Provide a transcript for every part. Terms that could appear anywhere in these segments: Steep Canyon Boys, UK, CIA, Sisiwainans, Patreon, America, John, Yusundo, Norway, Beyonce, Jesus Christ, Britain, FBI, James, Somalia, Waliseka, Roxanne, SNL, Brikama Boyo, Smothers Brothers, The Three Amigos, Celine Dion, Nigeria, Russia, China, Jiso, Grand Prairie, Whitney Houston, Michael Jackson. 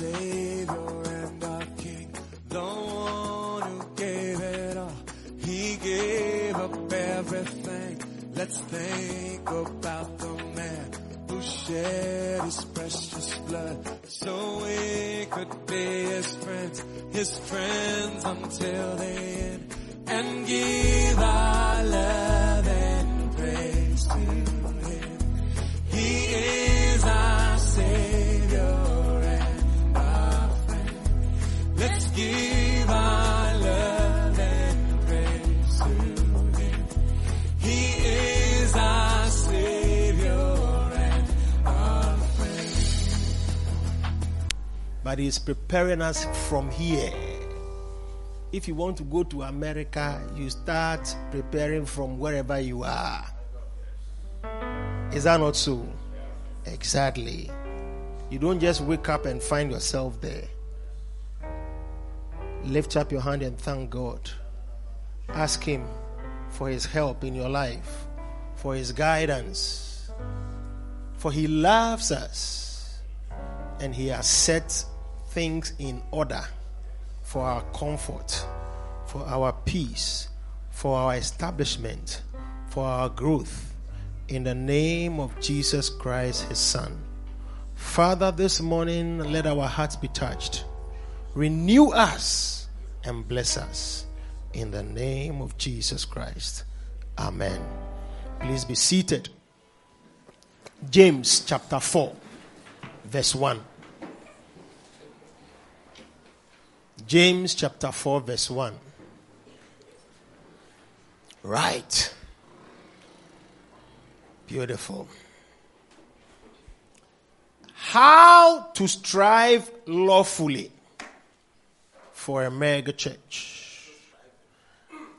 Savior and our King, the one who gave it all. He gave up everything. Let's think about the man who shed his precious blood so we could be his friends until the end, and give our love and praise to him. He is our Savior and our friend. Let's give our love and praise to him. He is our Savior and our friend. But he's preparing us from here. If you want to go to America, you start preparing from wherever you are. Is that not so? Exactly. You don't just wake up and find yourself there. Lift up your hand and thank God. Ask Him for His help in your life, for His guidance. For He loves us and He has set things in order for our comfort, for our peace, for our establishment, for our growth, in the name of Jesus Christ, His Son. Father, this morning, let our hearts be touched. Renew us and bless us, in the name of Jesus Christ. Amen. Please be seated. James chapter 4, verse 1. James chapter 4 verse 1. Right. Beautiful. How to strive lawfully for a mega church.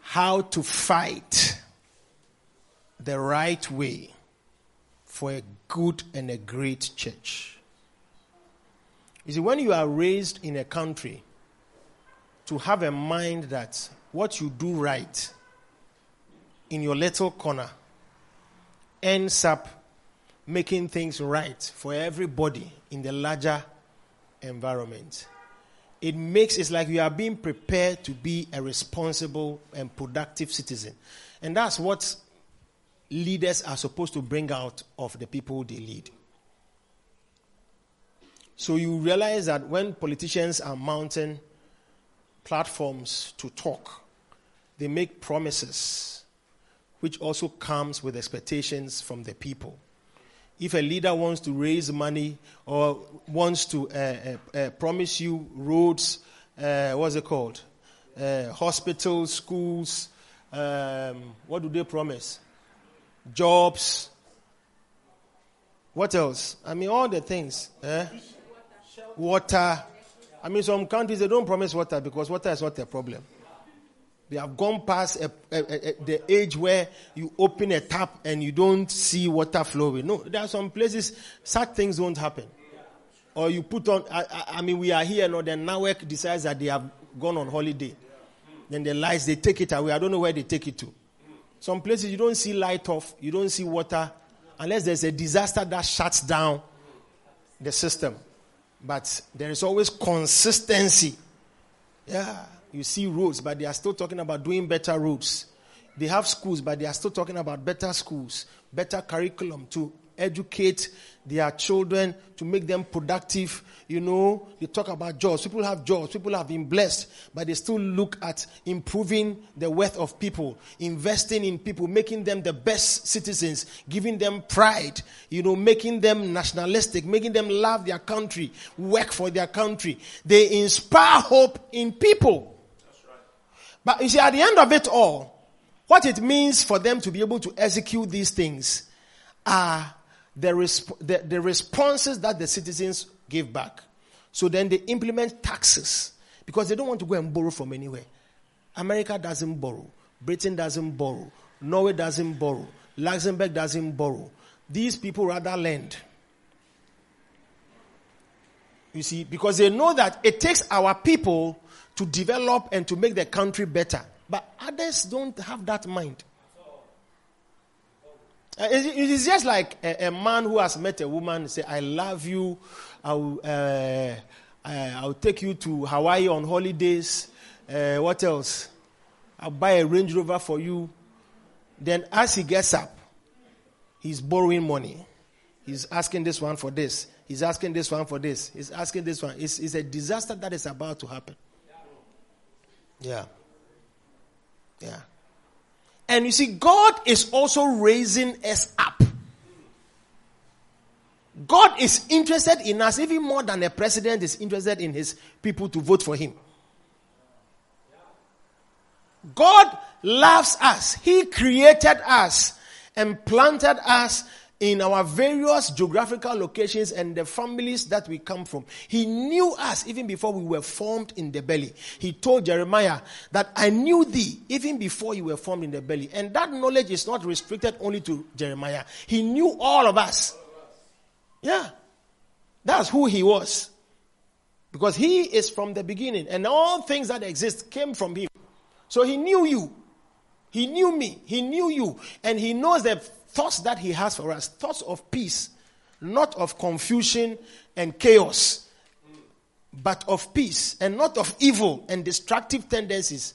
How to fight the right way for a good and a great church. You see, when you are raised in a country, to have a mind that what you do right in your little corner ends up making things right for everybody in the larger environment. It's like you are being prepared to be a responsible and productive citizen. And that's what leaders are supposed to bring out of the people they lead. So you realize that when politicians are mounting platforms to talk, they make promises, which also comes with expectations from the people. If a leader wants to raise money or wants to promise you roads, hospitals, schools, what do they promise? Jobs. What else? I mean, all the things. Water. I mean, some countries, they don't promise water because water is not a problem. They have gone past the age where you open a tap and you don't see water flowing. No, there are some places such things won't happen. Or you put on, we are here, now the Nawek decides that they have gone on holiday. Then the lights, they take it away. I don't know where they take it to. Some places you don't see light off, you don't see water, unless there's a disaster that shuts down the system. But there is always consistency. Yeah, you see roads, but they are still talking about doing better roads. They have schools, but they are still talking about better schools, better curriculum to educate their children, to make them productive. You know, they talk about jobs. People have jobs. People have been blessed, but they still look at improving the wealth of people, investing in people, making them the best citizens, giving them pride, you know, making them nationalistic, making them love their country, work for their country. They inspire hope in people. That's right. But you see, at the end of it all, what it means for them to be able to execute these things are the responses that the citizens give back. So then they implement taxes because they don't want to go and borrow from anywhere. America doesn't borrow. Britain doesn't borrow. Norway doesn't borrow. Luxembourg doesn't borrow. These people rather lend. You see, because they know that it takes our people to develop and to make the country better. But others don't have that mind. It is just like a man who has met a woman and say, I love you, I will, I'll take you to Hawaii on holidays. What else? I'll buy a Range Rover for you. Then as he gets up, he's borrowing money. He's asking this one for this. He's asking this one for this. He's asking this one. It's a disaster that is about to happen. Yeah. Yeah. And you see, God is also raising us up. God is interested in us even more than a president is interested in his people to vote for him. God loves us. He created us and planted us in our various geographical locations and the families that we come from. He knew us even before we were formed in the belly. He told Jeremiah that I knew thee even before you were formed in the belly. And that knowledge is not restricted only to Jeremiah. He knew all of us. Yeah. That's who he was. Because he is from the beginning. And all things that exist came from him. So he knew you. He knew me. He knew you. And he knows the thoughts that he has for us. Thoughts of peace. Not of confusion and chaos. But of peace. And not of evil and destructive tendencies.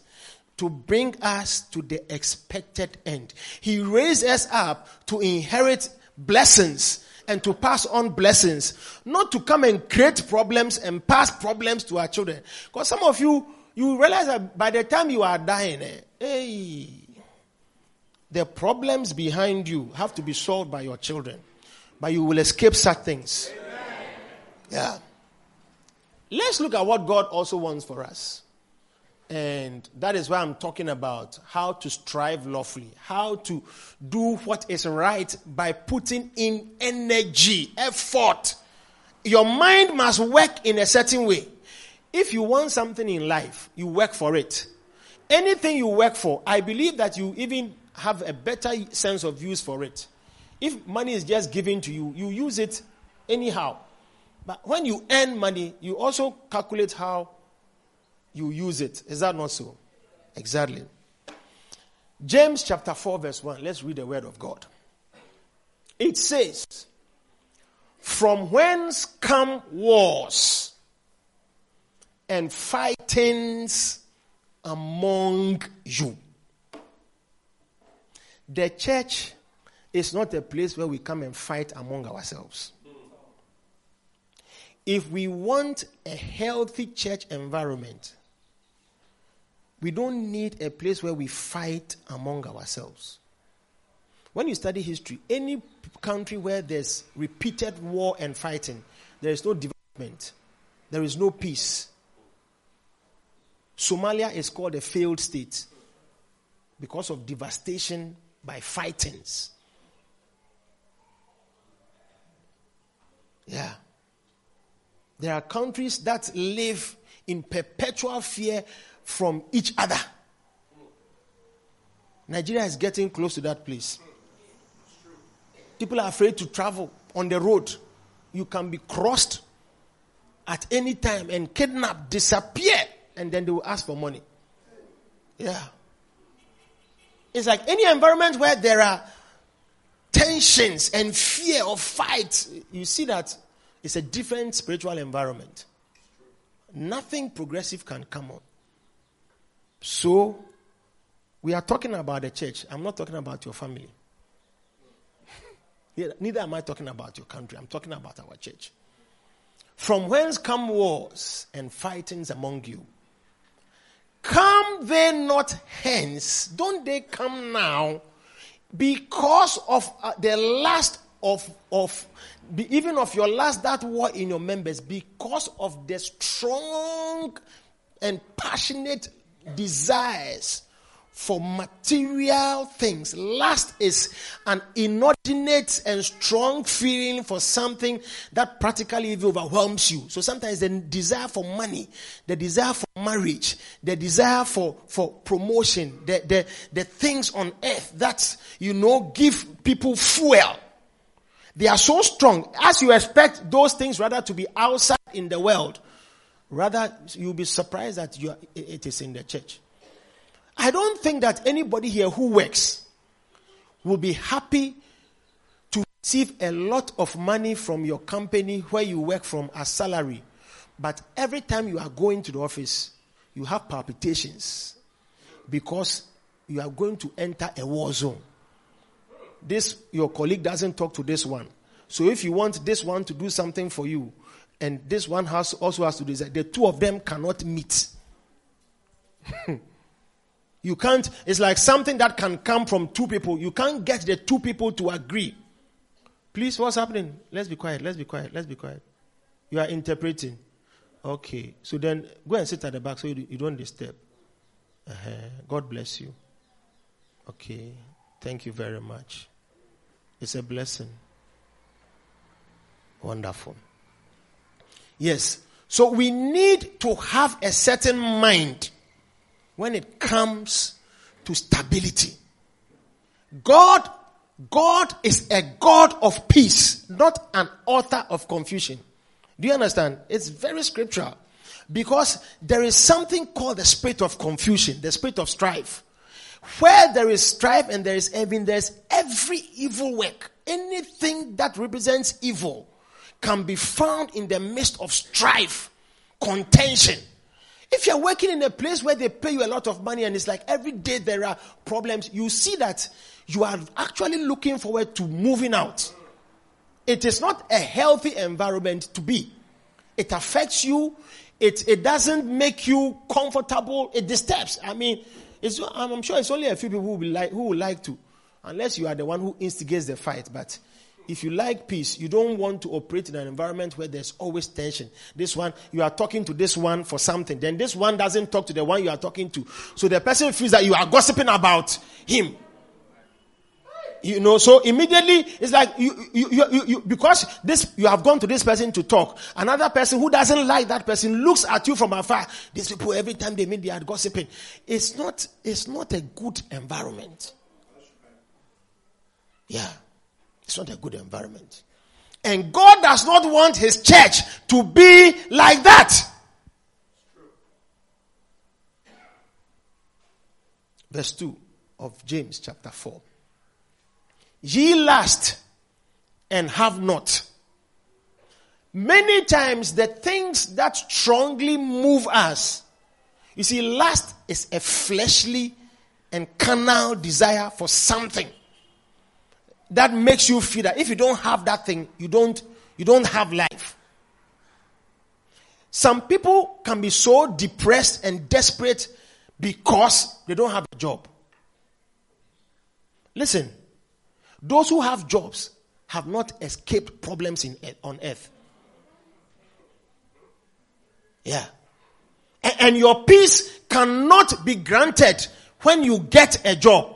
To bring us to the expected end. He raised us up to inherit blessings. And to pass on blessings. Not to come and create problems and pass problems to our children. Because some of you, you realize that by the time you are dying, the problems behind you have to be solved by your children. But you will escape such things. Amen. Yeah. Let's look at what God also wants for us. And that is why I'm talking about how to strive lawfully, how to do what is right by putting in energy, effort. Your mind must work in a certain way. If you want something in life, you work for it. Anything you work for, I believe that you even have a better sense of use for it. If money is just given to you, you use it anyhow. But when you earn money, you also calculate how you use it. Is that not so? Exactly. James chapter 4 verse 1. Let's read the word of God. It says, from whence come wars and fightings among you. The church is not a place where we come and fight among ourselves. If we want a healthy church environment, we don't need a place where we fight among ourselves. When you study history, any country where there's repeated war and fighting, there is no development. There is no peace. Somalia is called a failed state because of devastation by fightings. Yeah. There are countries that live in perpetual fear from each other. Nigeria is getting close to that place. People are afraid to travel on the road. You can be crossed at any time and kidnapped, disappear, and then they will ask for money. Yeah. It's like any environment where there are tensions and fear of fights, you see that it's a different spiritual environment. Nothing progressive can come on. So, we are talking about the church. I'm not talking about your family. Neither am I talking about your country. I'm talking about our church. From whence come wars and fightings among you? Come they not hence? Don't they come now? Because of the lust of your lust, that war in your members, because of the strong and passionate desires for material things. Lust is an inordinate and strong feeling for something that practically even overwhelms you. So sometimes the desire for money, the desire for marriage, the desire for promotion, the things on earth that, give people fuel. They are so strong, as you expect those things rather to be outside in the world, rather you'll be surprised that it is in the church. I don't think that anybody here who works will be happy to receive a lot of money from your company where you work from as salary, But every time you are going to the office, you have palpitations because you are going to enter a war zone. This, your colleague doesn't talk to this one. So if you want this one to do something for you, and this one has also has to do that, the two of them cannot meet. You can't, it's like something that can come from two people. You can't get the two people to agree. Please, what's happening? Let's be quiet. You are interpreting. Okay, so then go and sit at the back so you don't disturb. God bless you. Okay, thank you very much. It's a blessing. Wonderful. Yes, so we need to have a certain mind when it comes to stability. God is a God of peace, not an author of confusion. Do you understand? It's very scriptural. Because there is something called the spirit of confusion, the spirit of strife. Where there is strife and there is envy, there's every evil work. Anything that represents evil can be found in the midst of strife, contention. If you're working in a place where they pay you a lot of money and it's like every day there are problems, you see that you are actually looking forward to moving out. It is not a healthy environment to be. It affects you. It doesn't make you comfortable. It disturbs. I mean, I'm sure it's only a few people who would like to, unless you are the one who instigates the fight. But if you like peace, you don't want to operate in an environment where there's always tension. This one, you are talking to this one for something. Then this one doesn't talk to the one you are talking to. So the person feels that you are gossiping about him. You know, so immediately it's like you because this you have gone to this person to talk. Another person who doesn't like that person looks at you from afar. These people, every time they meet, they are gossiping. It's not a good environment. Yeah, it's not a good environment. And God does not want his church to be like that. Verse 2 of James chapter 4. Ye lust and have not. Many times the things that strongly move us. You see, lust is a fleshly and carnal desire for something that makes you feel that if you don't have that thing, you don't have life. Some people can be so depressed and desperate because they don't have a job. Listen. Those who have jobs have not escaped problems on earth. Yeah. And your peace cannot be granted when you get a job.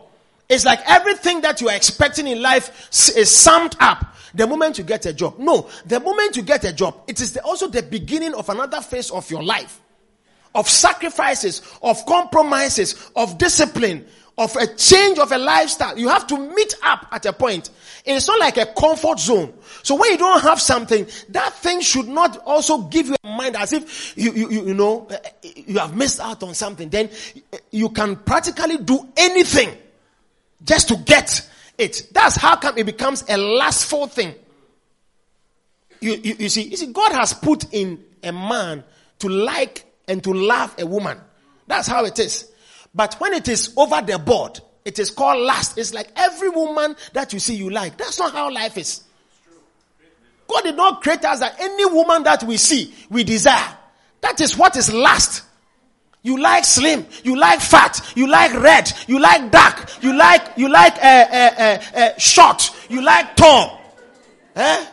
It's like everything that you are expecting in life is summed up the moment you get a job. No, the moment you get a job, it is also the beginning of another phase of your life. Of sacrifices, of compromises, of discipline, of a change of a lifestyle. You have to meet up at a point. It's not like a comfort zone. So when you don't have something, that thing should not also give you a mind as if you know you have missed out on something. Then you can practically do anything just to get it. That's how come it becomes a lustful thing. You see, God has put in a man to like and to love a woman. That's how it is. But when it is over the board, it is called lust. It's like every woman that you see you like. That's not how life is. God did not create us that any woman that we see, we desire. That is what is lust. You like slim, you like fat, you like red, you like dark, you like short, you like tall. Eh?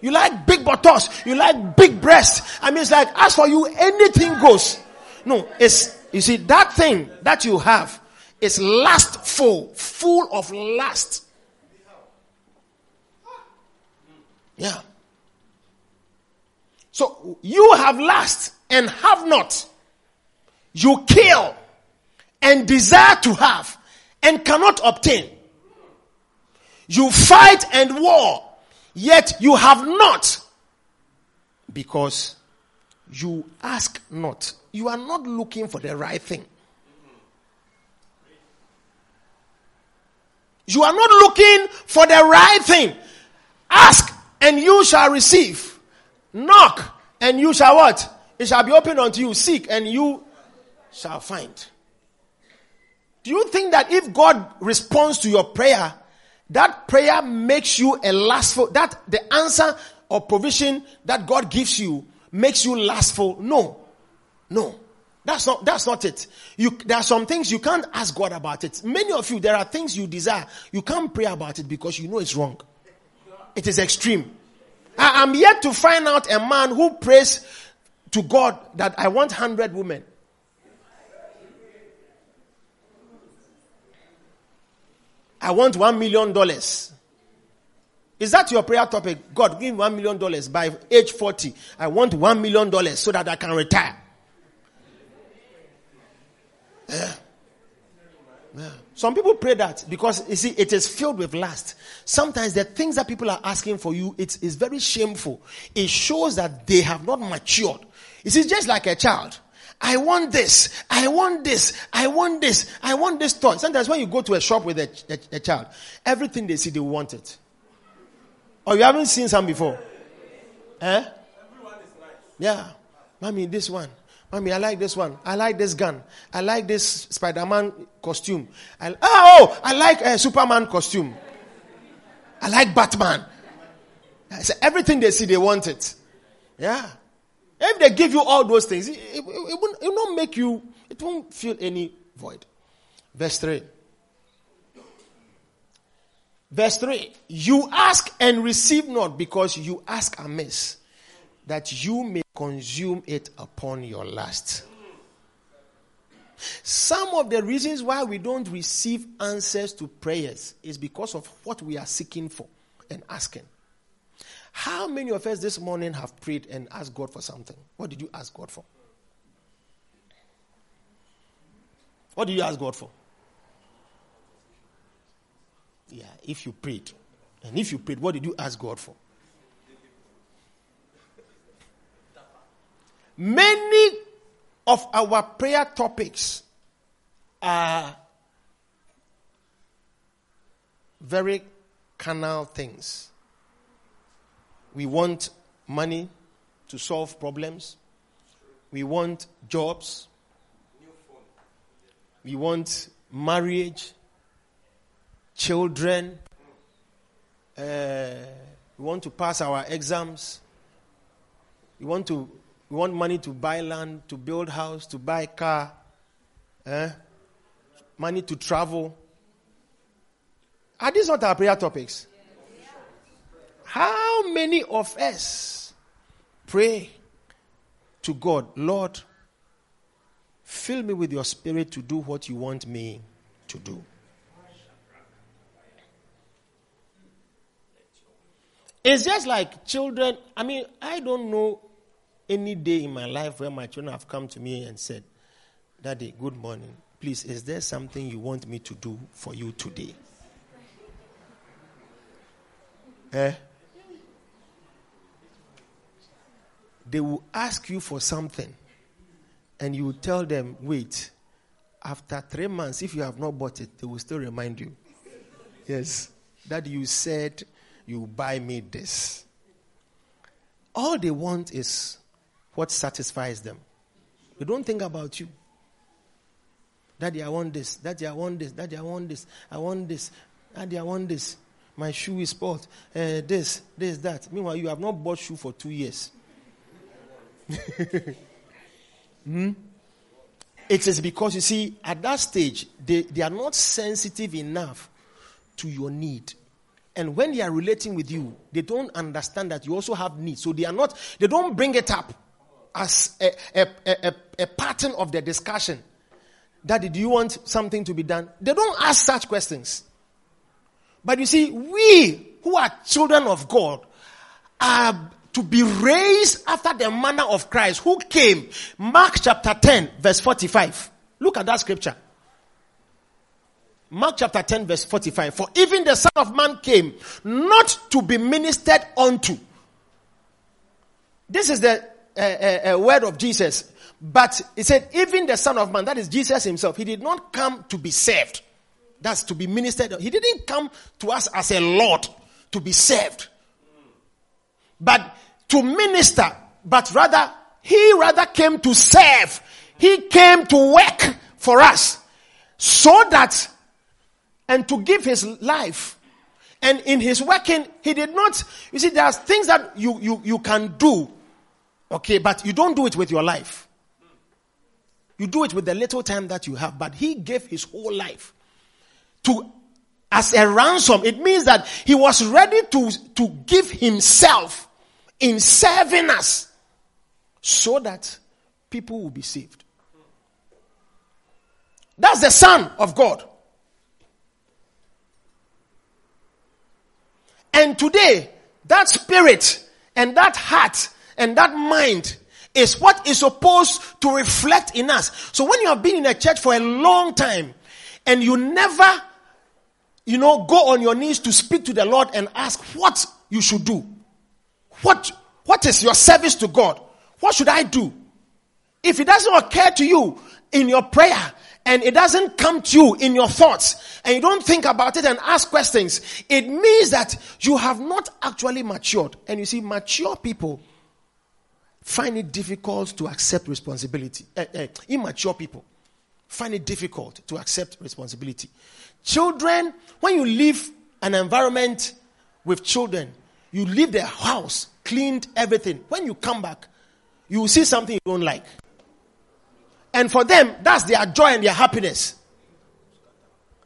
You like big buttocks, you like big breasts. I mean, it's like, as for you, anything goes. No, it's... You see, that thing that you have is lustful, full of lust. Yeah. So you have lust and have not. You kill and desire to have and cannot obtain. You fight and war, yet you have not, because you ask not. You are not looking for the right thing. You are not looking for the right thing. Ask and you shall receive. Knock And you shall what? It shall be opened unto you. Seek, and you shall find. Do you think that if God responds to your prayer, that prayer makes you a lustful, that the answer or provision that God gives you makes you lustful? No. That's not it. There are some things you can't ask God about it. Many of you, there are things you desire. You can't pray about it because you know it's wrong. It is extreme. I am yet to find out a man who prays to God that I want 100 women. I want $1 million. Is that your prayer topic? God, give me $1 million by age 40. I want $1 million so that I can retire. Yeah. Some people pray that because, you see, it is filled with lust. Sometimes the things that people are asking for you, it is very shameful. It shows that they have not matured. It is just like a child. I want this, I want this, I want this, I want this toy. Sometimes when you go to a shop with a child, everything they see, they want it. Or you haven't seen some before? Eh? Everyone is nice. Yeah. Mommy, this one. Mommy, I like this one. I like this gun. I like this Spider-Man costume. I like a Superman costume. I like Batman. So everything they see, they want it. Yeah. If they give you all those things, it won't fill any void. Verse 3. You ask and receive not, because you ask amiss, that you may consume it upon your lust. Some of the reasons why we don't receive answers to prayers is because of what we are seeking for and asking. How many of us this morning have prayed and asked God for something? What did you ask God for? What did you ask God for? Yeah, if you prayed. And if you prayed, what did you ask God for? Many of our prayer topics are very carnal things. We want money to solve problems. We want jobs. We want marriage, children. We want to pass our exams. We want money to buy land, to build house, to buy car. Money to travel. Are these not our prayer topics? How many of us pray to God, Lord, fill me with your spirit to do what you want me to do? It's just like children. I mean, I don't know any day in my life where my children have come to me and said, Daddy, good morning. Please, is there something you want me to do for you today? They will ask you for something and you will tell them, wait, after 3 months, if you have not bought it, they will still remind you. Yes, that you said you buy me this. All they want is what satisfies them. They don't think about you. Daddy, I want this. Daddy, I want this. Daddy, I want this. I want this. Daddy, I want this. My shoe is spoiled. This, that. Meanwhile, you have not bought shoe for 2 years. It is because, you see, at that stage, they are not sensitive enough to your need. And when they are relating with you, they don't understand that you also have needs. So they don't bring it up as a pattern of the discussion. Daddy, do you want something to be done? They don't ask such questions. But you see, we who are children of God are to be raised after the manner of Christ, who came. Mark chapter 10, verse 45. Look at that scripture. Mark chapter 10, verse 45. For even the Son of Man came not to be ministered unto. This is the word of Jesus. But it said, even the Son of Man, that is Jesus himself, he did not come to be served. That's to be ministered. He didn't come to us as a Lord to be served, but to minister. but rather, he rather came to serve. He came to work for us so that, and to give his life. And in his working, he did not, you see, there are things that you can do, okay, but you don't do it with your life. You do it with the little time that you have, but he gave his whole life to as a ransom. It means that he was ready to give himself in serving us so that people will be saved. That's the Son of God. And today, that spirit and that heart and that mind is what is supposed to reflect in us. So when you have been in a church for a long time and you never, go on your knees to speak to the Lord and ask what you should do. What is your service to God? What should I do? If it doesn't occur to you in your prayer and it doesn't come to you in your thoughts and you don't think about it and ask questions, it means that you have not actually matured. And you see, mature people find it difficult to accept responsibility. Immature people find it difficult to accept responsibility. Children, when you leave an environment with children, you leave their house, cleaned everything. When you come back, you will see something you don't like. And for them, that's their joy and their happiness.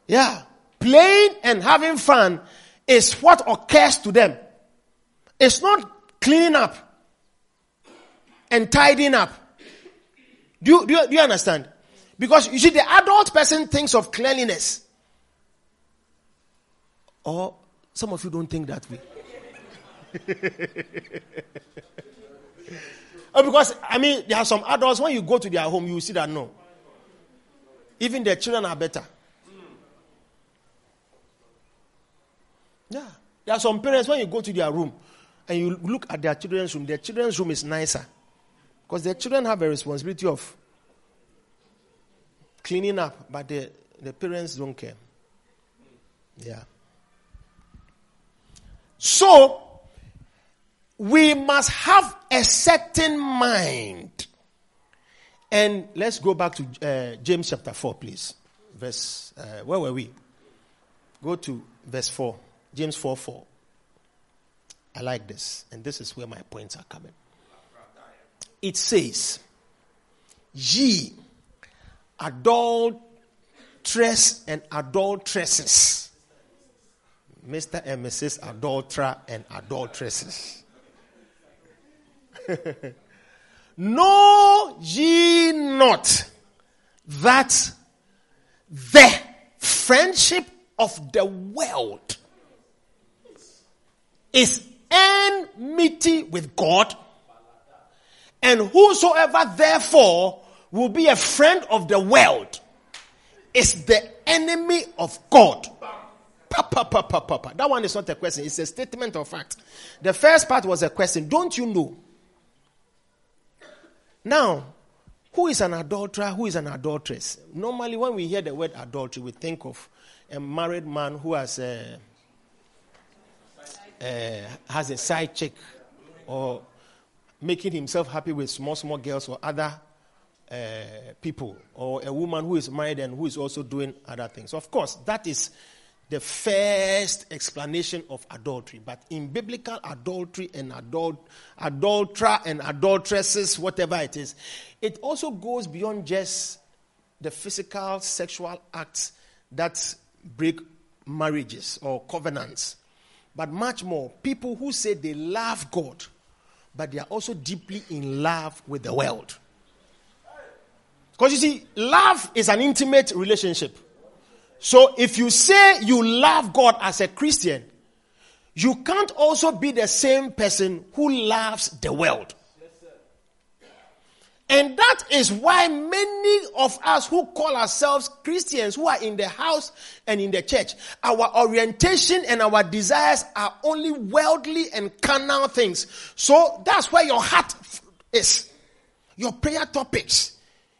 Yeah. Playing and having fun is what occurs to them. It's not cleaning up and tidying up. Do you understand? Because you see, the adult person thinks of cleanliness. Or some of you don't think that way. Because, there are some adults, when you go to their home, you will see that no. Even their children are better. Yeah. There are some parents, when you go to their room, and you look at their children's room, their children's room is nicer. Because their children have a responsibility of cleaning up, but the parents don't care. Yeah. So, we must have a certain mind. And let's go back to James chapter 4, please. Verse, where were we? Go to verse 4. James 4:4. I like this. And this is where my points are coming. It says, ye adulterers and adulteresses. Mr. and Mrs. Adulterer and Adulteresses. Know ye not that the friendship of the world is enmity with God? And whosoever therefore will be a friend of the world is the enemy of God. That one is not a question. It's a statement of fact. The first part was a question. Don't you know? Now, who is an adulterer? Who is an adulteress? Normally, when we hear the word adultery, we think of a married man who has a side chick, or making himself happy with small girls or other people, or a woman who is married and who is also doing other things. Of course, that is the first explanation of adultery. But in biblical adultery and adulterer and adulteresses, whatever it is, it also goes beyond just the physical sexual acts that break marriages or covenants, but much more. People who say they love God, but they are also deeply in love with the world. Because you see, love is an intimate relationship. So if you say you love God as a Christian, you can't also be the same person who loves the world. Yes, sir. And that is why many of us who call ourselves Christians, who are in the house and in the church, our orientation and our desires are only worldly and carnal things. So that's where your heart is. Your prayer topics,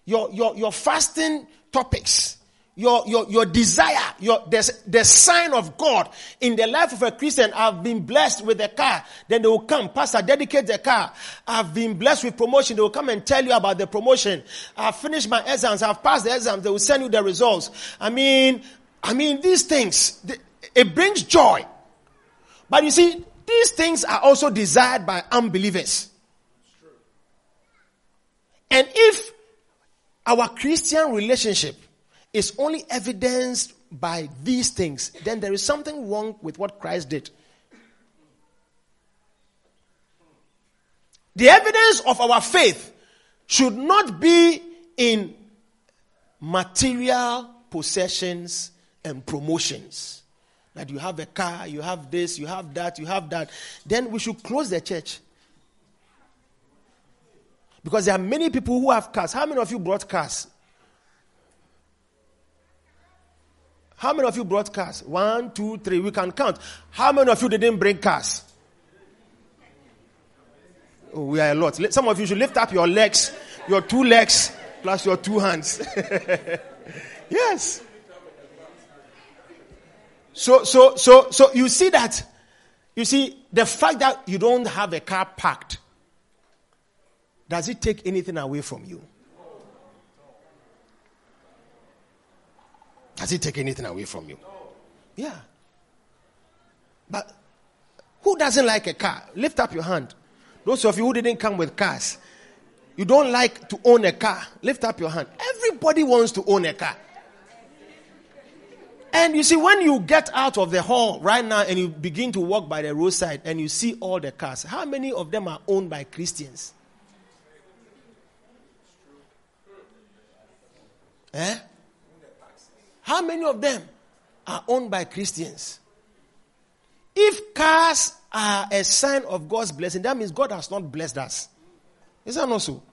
your fasting topics, your desire, the sign of God in the life of a Christian. I've been blessed with a car. Then they will come, Pastor, dedicate the car. I've been blessed with promotion. They will come and tell you about the promotion. I've finished my exams. I've passed the exams. They will send you the results. I mean, these things, it brings joy. But you see, these things are also desired by unbelievers. True. And if our Christian relationship is only evidenced by these things, then there is something wrong with what Christ did. The evidence of our faith should not be in material possessions and promotions. That you have a car, you have this, you have that. Then we should close the church. Because there are many people who have cars. How many of you brought cars? How many of you brought cars? 1, 2, 3. We can count. How many of you didn't bring cars? Oh, we are a lot. Some of you should lift up your legs, your two legs, plus your two hands. Yes. So you see that, the fact that you don't have a car parked, does it take anything away from you? Does it take anything away from you? Yeah. But who doesn't like a car? Lift up your hand. Those of you who didn't come with cars, you don't like to own a car. Lift up your hand. Everybody wants to own a car. And you see, when you get out of the hall right now and you begin to walk by the roadside and you see all the cars, how many of them are owned by Christians? Eh? How many of them are owned by Christians? If cars are a sign of God's blessing, that means God has not blessed us. Is that not so?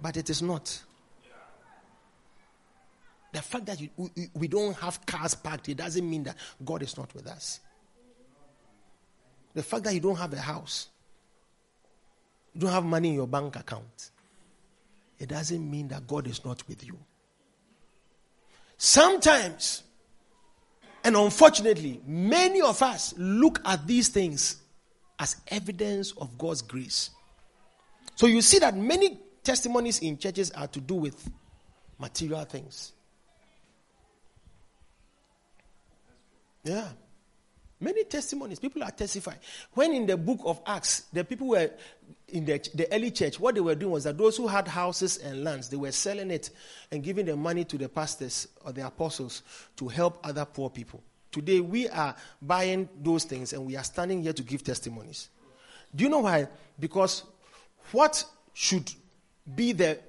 But it is not. The fact that we don't have cars parked, it doesn't mean that God is not with us. The fact that you don't have a house, you don't have money in your bank account, it doesn't mean that God is not with you. Sometimes, and unfortunately, many of us look at these things as evidence of God's grace. So you see that many testimonies in churches are to do with material things. Yeah. Many testimonies. People are testifying. When in the book of Acts, the people were in the early church, what they were doing was that those who had houses and lands, they were selling it and giving the money to the pastors or the apostles to help other poor people. Today, we are buying those things and we are standing here to give testimonies. Do you know why? Because what should be the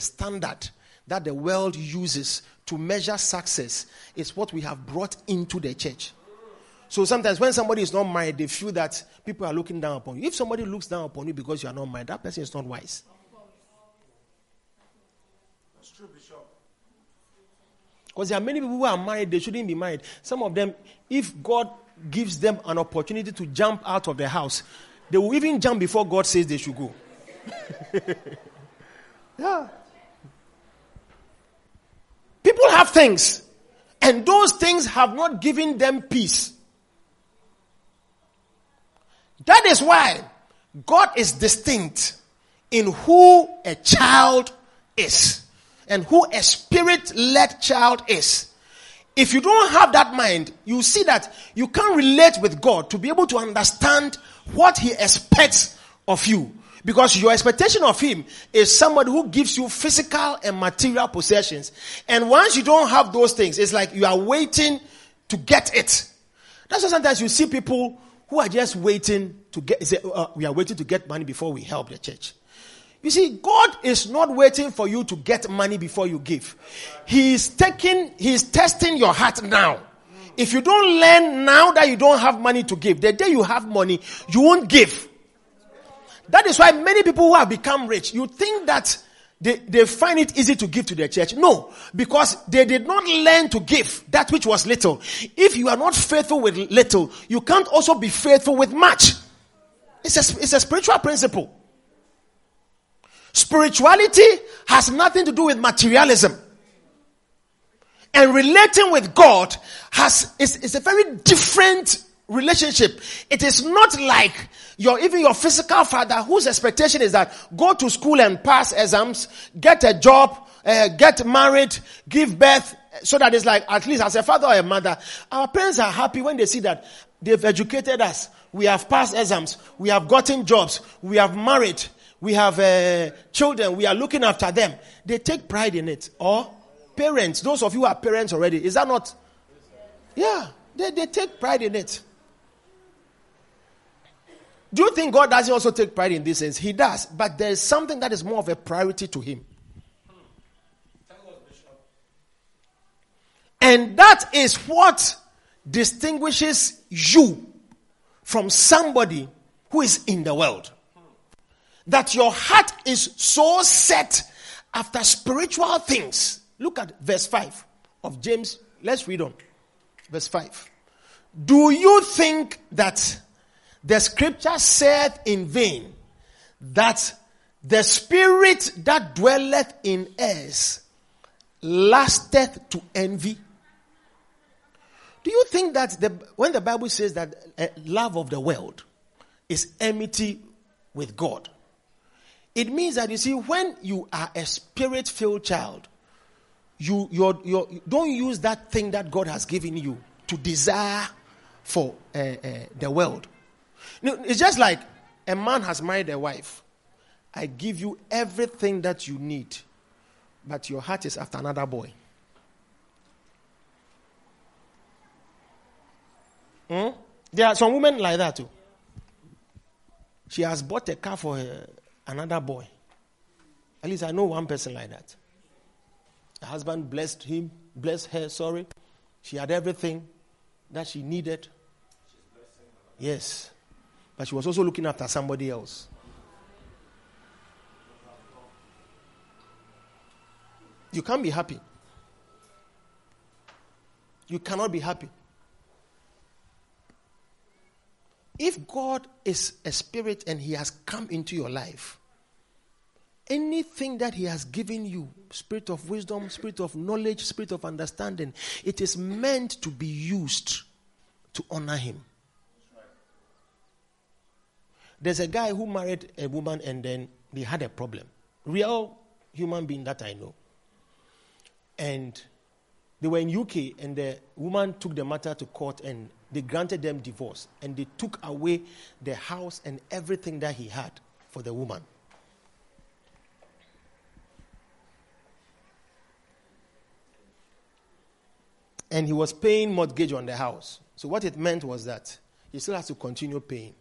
standard that the world uses to measure success is what we have brought into the church. So sometimes when somebody is not married, they feel that people are looking down upon you. If somebody looks down upon you because you are not married, that person is not wise. That's true, Bishop. Because there are many people who are married, they shouldn't be married. Some of them, if God gives them an opportunity to jump out of the house, they will even jump before God says they should go. Yeah. People have things, and those things have not given them peace. That is why God is distinct in who a child is and who a spirit-led child is. If you don't have that mind, you see that you can't relate with God to be able to understand what He expects of you. Because your expectation of Him is somebody who gives you physical and material possessions. And once you don't have those things, it's like you are waiting to get it. That's why sometimes you see people who are just waiting to get, say, we are waiting to get money before we help the church. You see, God is not waiting for you to get money before you give. He is testing your heart now. If you don't learn now that you don't have money to give, the day you have money, you won't give. That is why many people who have become rich, you think that they find it easy to give to their church. No, because they did not learn to give that which was little. If you are not faithful with little, you can't also be faithful with much. It's a spiritual principle. Spirituality has nothing to do with materialism. and relating with God is a very different relationship. It is not like even your physical father, whose expectation is that go to school and pass exams, get a job, get married, give birth, so that it's like, at least as a father or a mother, our parents are happy when they see that they've educated us, we have passed exams, we have gotten jobs, we have married, we have children, we are looking after them. They take pride in it. Or parents, those of you who are parents already, is that not? Yeah, they take pride in it. Do you think God doesn't also take pride in these things? He does, but there is something that is more of a priority to him. And that is what distinguishes you from somebody who is in the world. That your heart is so set after spiritual things. Look at verse 5 of James. Let's read on. Verse 5. Do you think that the scripture saith in vain that the spirit that dwelleth in us lasteth to envy? Do you think that when the Bible says that love of the world is enmity with God, it means that, you see, when you are a spirit-filled child, you don't use that thing that God has given you to desire for the world. No, it's just like a man has married a wife. I give you everything that you need, but your heart is after another boy. There are some women like that too. She has bought a car for another boy. At least I know one person like that. Her husband blessed her. She had everything that she needed. Yes. But she was also looking after somebody else. You can't be happy. You cannot be happy. If God is a spirit and he has come into your life, anything that he has given you, spirit of wisdom, spirit of knowledge, spirit of understanding, it is meant to be used to honor him. There's a guy who married a woman and then they had a problem. Real human being that I know. And they were in UK and the woman took the matter to court and they granted them divorce and they took away the house and everything that he had for the woman. And he was paying mortgage on the house. So what it meant was that he still has to continue paying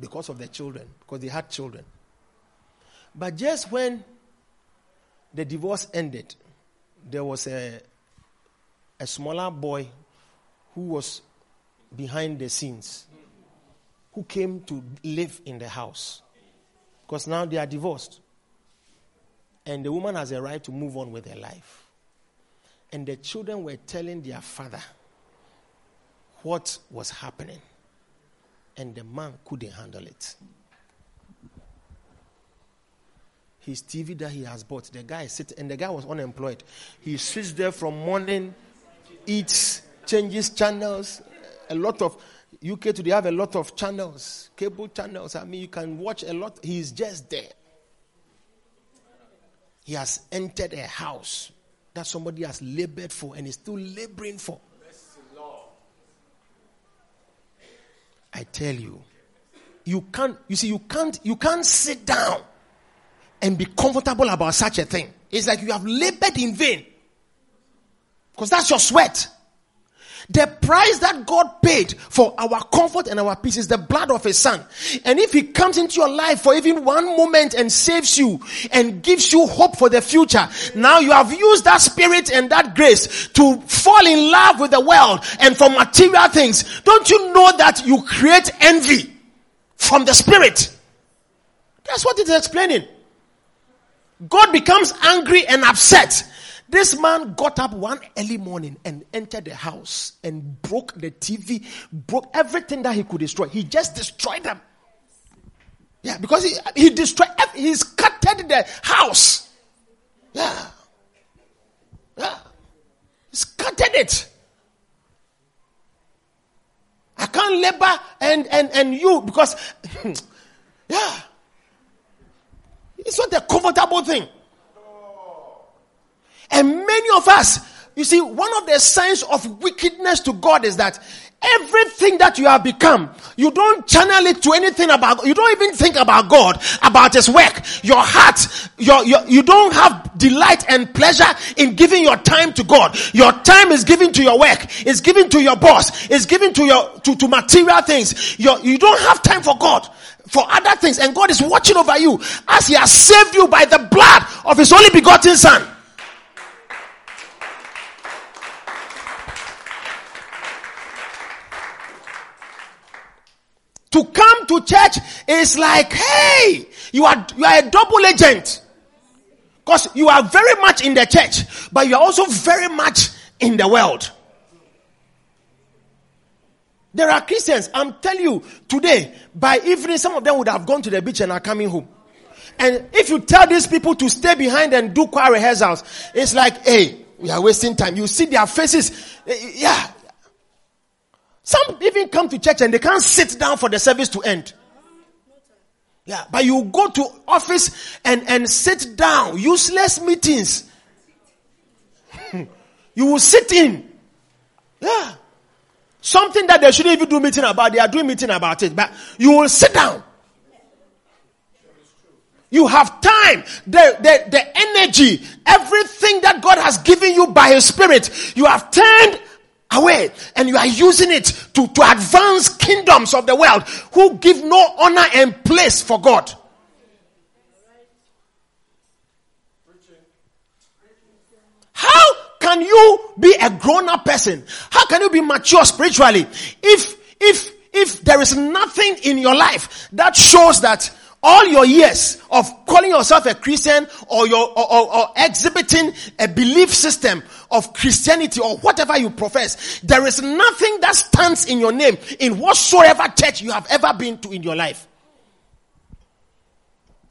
because of the children, because they had children. But just when the divorce ended, there was a smaller boy who was behind the scenes, who came to live in the house. Because now they are divorced. And the woman has a right to move on with her life. And the children were telling their father what was happening. And the man couldn't handle it. His TV that he has bought, the guy was unemployed. He sits there from morning, eats, changes channels, a lot of UK today have a lot of channels, cable channels. I mean, you can watch a lot. He is just there. He has entered a house that somebody has labored for and is still laboring for. I tell you, you can't sit down and be comfortable about such a thing. It's like you have labored in vain because that's your sweat. The price that God paid for our comfort and our peace is the blood of his son. And if he comes into your life for even one moment and saves you and gives you hope for the future, now you have used that spirit and that grace to fall in love with the world and for material things. Don't you know that you create envy from the spirit? That's what it's explaining. God becomes angry and upset. This man got up one early morning and entered the house and broke the TV, broke everything that he could destroy. He just destroyed them. Yeah, because he scattered the house. Yeah. it. I can't labor and you because, yeah. It's not a comfortable thing. And many of us, you see, one of the signs of wickedness to God is that everything that you have become, you don't channel it to anything about, you don't even think about God, about His work. Your heart, you don't have delight and pleasure in giving your time to God. Your time is given to your work, is given to your boss, is given to your, to material things. You don't have time for God, for other things. And God is watching over you as He has saved you by the blood of His only begotten Son. To come to church is like, hey, you are a double agent. Because you are very much in the church, but you are also very much in the world. There are Christians, I'm telling you, today, by evening, some of them would have gone to the beach and are coming home. And if you tell these people to stay behind and do choir rehearsals, it's like, hey, we are wasting time. You see their faces. Yeah. Some even come to church and they can't sit down for the service to end. Yeah, but you go to office and sit down. Useless meetings. You will sit in. Yeah. Something that they shouldn't even do meeting about, they are doing meeting about it. But you will sit down. You have time, the energy, everything that God has given you by His Spirit, you have turned away, and you are using it to advance kingdoms of the world who give no honor and place for God. How can you be a grown-up person? How can you be mature spiritually if there is nothing in your life that shows that all your years of calling yourself a Christian or exhibiting a belief system of Christianity or whatever you profess, there is nothing that stands in your name in whatsoever church you have ever been to in your life.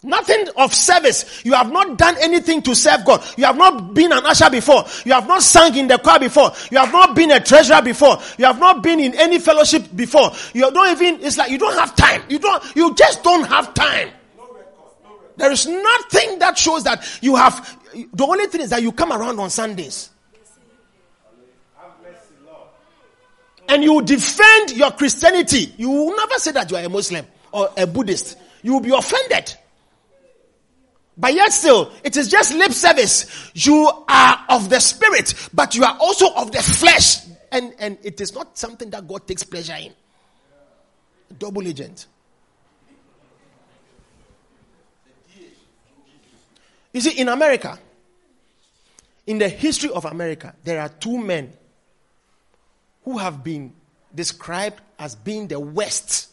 Nothing of service. You have not done anything to serve God. You have not been an usher before. You have not sung in the choir before. You have not been a treasurer before. You have not been in any fellowship before. You don't even, it's like you don't have time. You just don't have time. No record. There is nothing that shows that you have, the only thing is that you come around on Sundays. And you defend your Christianity. You will never say that you are a Muslim or a Buddhist. You will be offended. But yet still, it is just lip service. You are of the spirit, but you are also of the flesh. And it is not something that God takes pleasure in. Double agent. You see, in America, in the history of America, there are two men who have been described as being the worst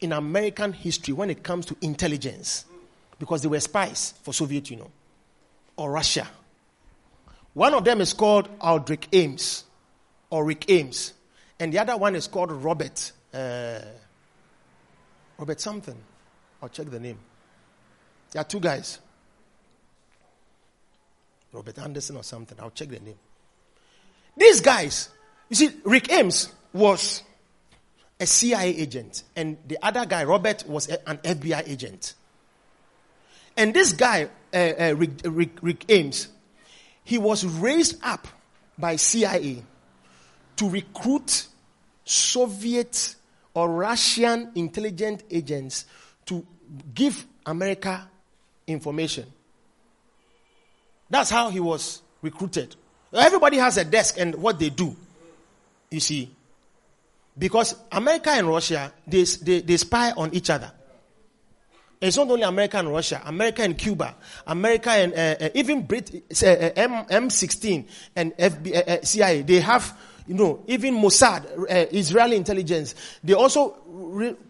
in American history when it comes to intelligence. Because they were spies for Soviet Union or Russia. One of them is called Aldrich Ames or Rick Ames. And the other one is called Robert something. I'll check the name. There are two guys. Robert Hansen or something. I'll check the name. These guys, you see, Rick Ames was a CIA agent. And the other guy, Robert, was an FBI agent. And this guy, Rick Ames, he was raised up by CIA to recruit Soviet or Russian intelligence agents to give America information. That's how he was recruited. Everybody has a desk and what they do, you see. Because America and Russia, they spy on each other. It's not only America and Russia, America and Cuba, America and even Britain, M16 and FBI, CIA. They have, even Mossad, Israeli intelligence. They also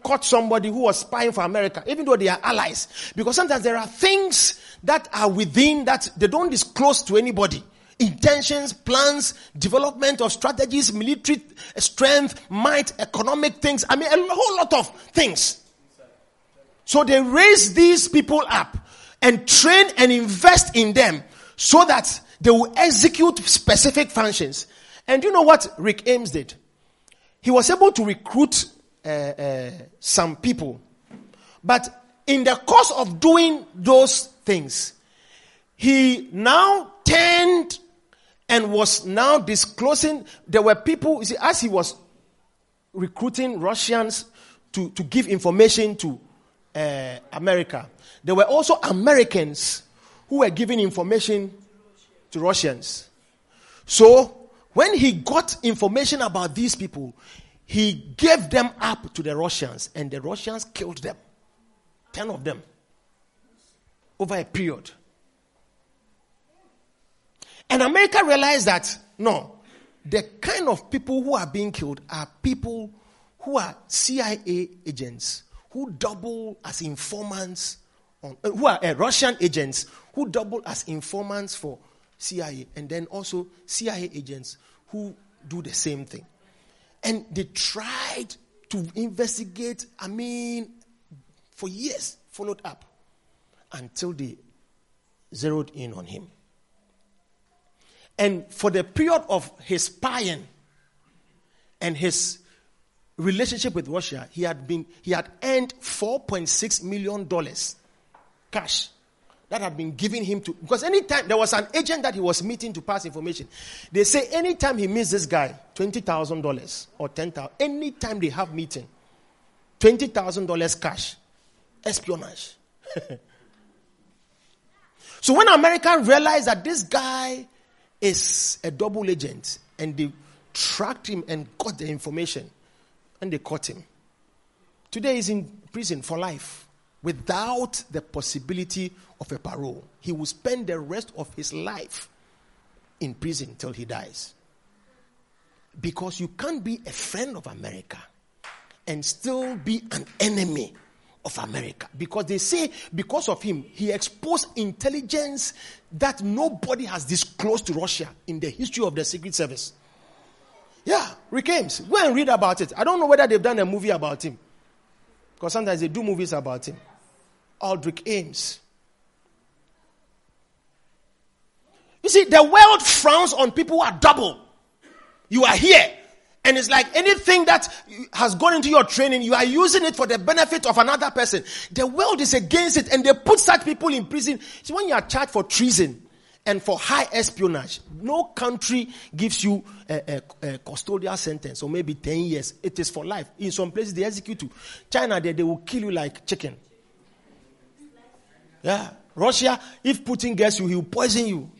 caught somebody who was spying for America, even though they are allies. Because sometimes there are things that are within that they don't disclose to anybody. Intentions, plans, development of strategies, military strength, might, economic things. I mean, a whole lot of things. So they raise these people up and train and invest in them so that they will execute specific functions. And you know what Rick Ames did? He was able to recruit some people. But in the course of doing those things, he now turned and was now disclosing. There were people, you see, as he was recruiting Russians to give information to America, there were also Americans who were giving information to Russians. So, when he got information about these people, he gave them up to the Russians, and the Russians killed them. 10 of them. Over a period. And America realized that, no, the kind of people who are being killed are people who are CIA agents, who double as informants, who are Russian agents, who double as informants for CIA, and then also CIA agents who do the same thing. And they tried to investigate, for years, followed up, until they zeroed in on him. And for the period of his spying and his relationship with Russia, he had earned $4.6 million cash that had been given him to, because anytime there was an agent that he was meeting to pass information, they say anytime he meets this guy, $20,000 or $10,000, anytime they have meeting, $20,000 cash, espionage. So when America realized that this guy is a double agent, and they tracked him and got the information, and they caught him. Today he's in prison for life, without the possibility of a parole. He will spend the rest of his life in prison till he dies. Because you can't be a friend of America and still be an enemy of America. Because they say, because of him, he exposed intelligence that nobody has disclosed to Russia in the history of the Secret Service. Yeah, Rick Ames, go and read about it. I don't know whether they've done a movie about him. Because sometimes they do movies about him. Aldrich Ames. You see, the world frowns on people who are double. You are here. And it's like anything that has gone into your training, you are using it for the benefit of another person. The world is against it, and they put such people in prison. So when you are charged for treason and for high espionage, no country gives you a custodial sentence, or maybe 10 years. It is for life. In some places, they execute you. China, they will kill you like chicken. Yeah. Russia, if Putin gets you, he will poison you.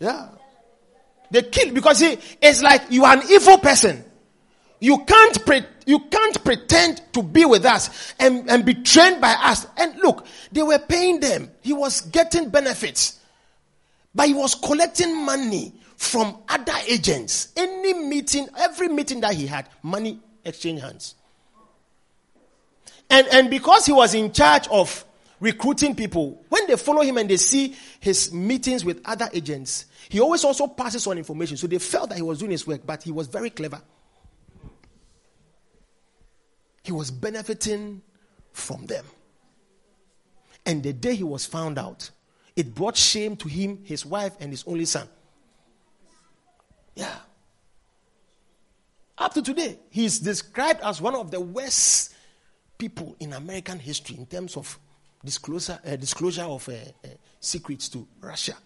Yeah. They kill, because it's like you are an evil person. You can't pretend to be with us and be trained by us. And look, they were paying them. He was getting benefits. But he was collecting money from other agents. Every meeting that he had, money exchanged hands. And because he was in charge of recruiting people, when they follow him and they see his meetings with other agents, he always also passes on information. So they felt that he was doing his work, but he was very clever. He was benefiting from them. And the day he was found out, it brought shame to him, his wife, and his only son. Yeah. Up to today, he is described as one of the worst people in American history in terms of disclosure of secrets to Russia.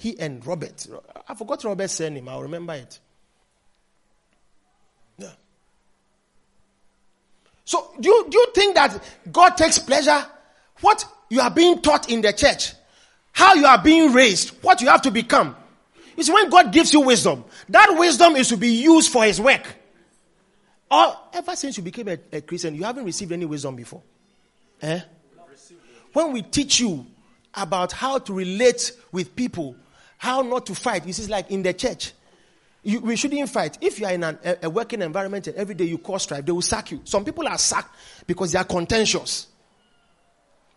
He and Robert. I forgot Robert's surname. I'll remember it. Yeah. So do you think that God takes pleasure? What you are being taught in the church, how you are being raised, what you have to become. You see, when God gives you wisdom, that wisdom is to be used for his work. Or ever since you became a Christian, you haven't received any wisdom before. When we teach you about how to relate with people, how not to fight, this is like in the church. We shouldn't fight. If you are in a working environment and every day you cause strife, they will sack you. Some people are sacked because they are contentious.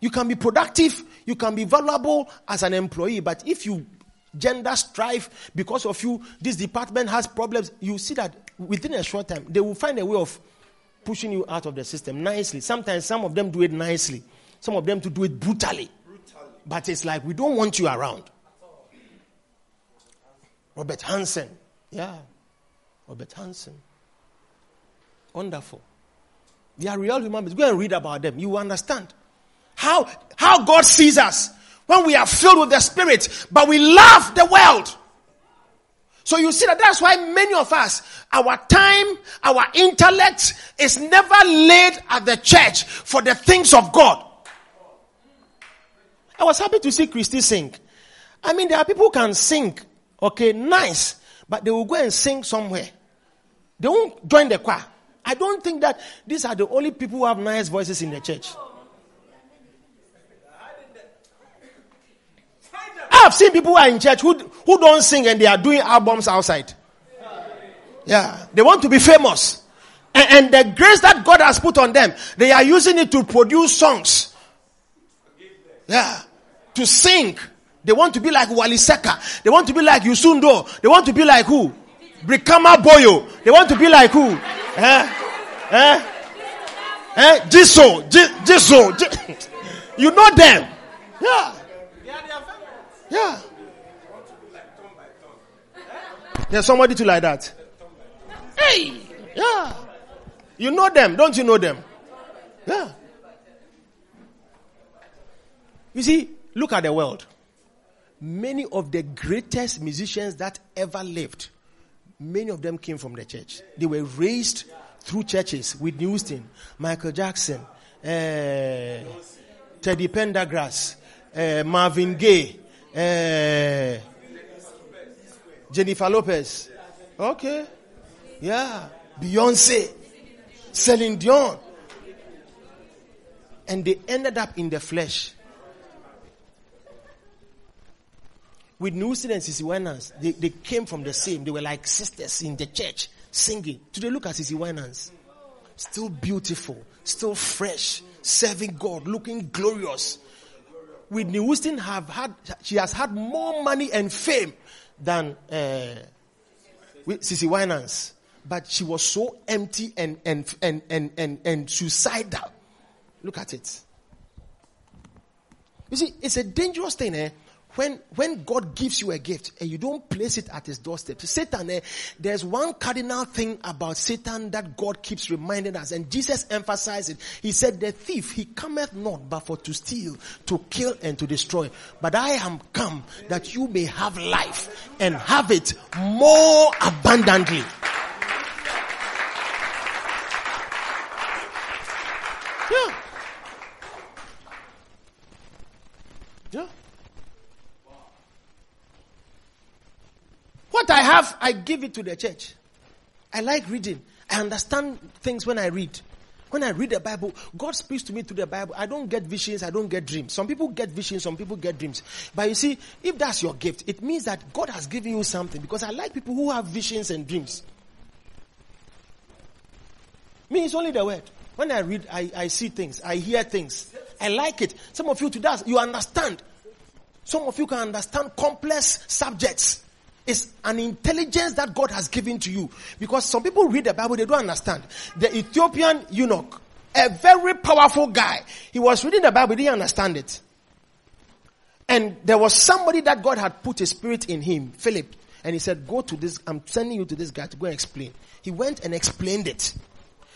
You can be productive, you can be valuable as an employee, but if you gender strife because of you, this department has problems, you see that within a short time, they will find a way of pushing you out of the system nicely. Sometimes some of them do it nicely, some of them to do it brutally. But it's like, we don't want you around. Robert Hansen. Yeah. Robert Hansen. Wonderful. They are real human beings. Go and read about them. You will understand how God sees us when we are filled with the Spirit, but we love the world. So you see that's why many of us, our time, our intellect is never laid at the church for the things of God. I was happy to see Christy sing. I mean, there are people who can sing, okay, nice, but they will go and sing somewhere. They won't join the choir. I don't think that these are the only people who have nice voices in the church. I've seen people who are in church who don't sing and they are doing albums outside. Yeah. They want to be famous. And the grace that God has put on them, they are using it to produce songs. Yeah. To sing. They want to be like Waliseka. They want to be like Yusundo. They want to be like who? Brikama Boyo. They want to be like who? Jiso. Jiso. You know them. Yeah. Yeah. There's somebody to like that. Hey. Yeah. You know them. Don't you know them? Yeah. You see, look at the world. Many of the greatest musicians that ever lived, many of them came from the church. They were raised through churches. Whitney Houston, Michael Jackson, Teddy Pendergrass, Marvin Gaye, Jennifer Lopez. Okay. Yeah. Beyonce. Celine Dion. And they ended up in the flesh. With Newson and Sisiwainans, they came from the same. They were like sisters in the church singing. Today look at Sisiwainans. Still beautiful. Still fresh. Serving God. Looking glorious. Whitney Houston has had more money and fame than Sisiwainans, but she was so empty and suicidal. Look at it. You see, it's a dangerous thing, when God gives you a gift and you don't place it at his doorstep. Satan, there's one cardinal thing about Satan that God keeps reminding us, and Jesus emphasized it. He said, the thief, he cometh not but for to steal, to kill, and to destroy. But I am come that you may have life and have it more abundantly. Yeah. Yeah. What I have, I give it to the church. I like reading. I understand things when I read. When I read the Bible, God speaks to me through the Bible. I don't get visions. I don't get dreams. Some people get visions. Some people get dreams. But you see, if that's your gift, it means that God has given you something. Because I like people who have visions and dreams. Me, it's only the word. When I read, I see things. I hear things. I like it. Some of you, to that, you understand. Some of you can understand complex subjects. It's an intelligence that God has given to you. Because some people read the Bible, they don't understand. The Ethiopian eunuch, a very powerful guy, he was reading the Bible, he didn't understand it. And there was somebody that God had put his spirit in him, Philip. And he said, go to this, I'm sending you to this guy to go and explain. He went and explained it.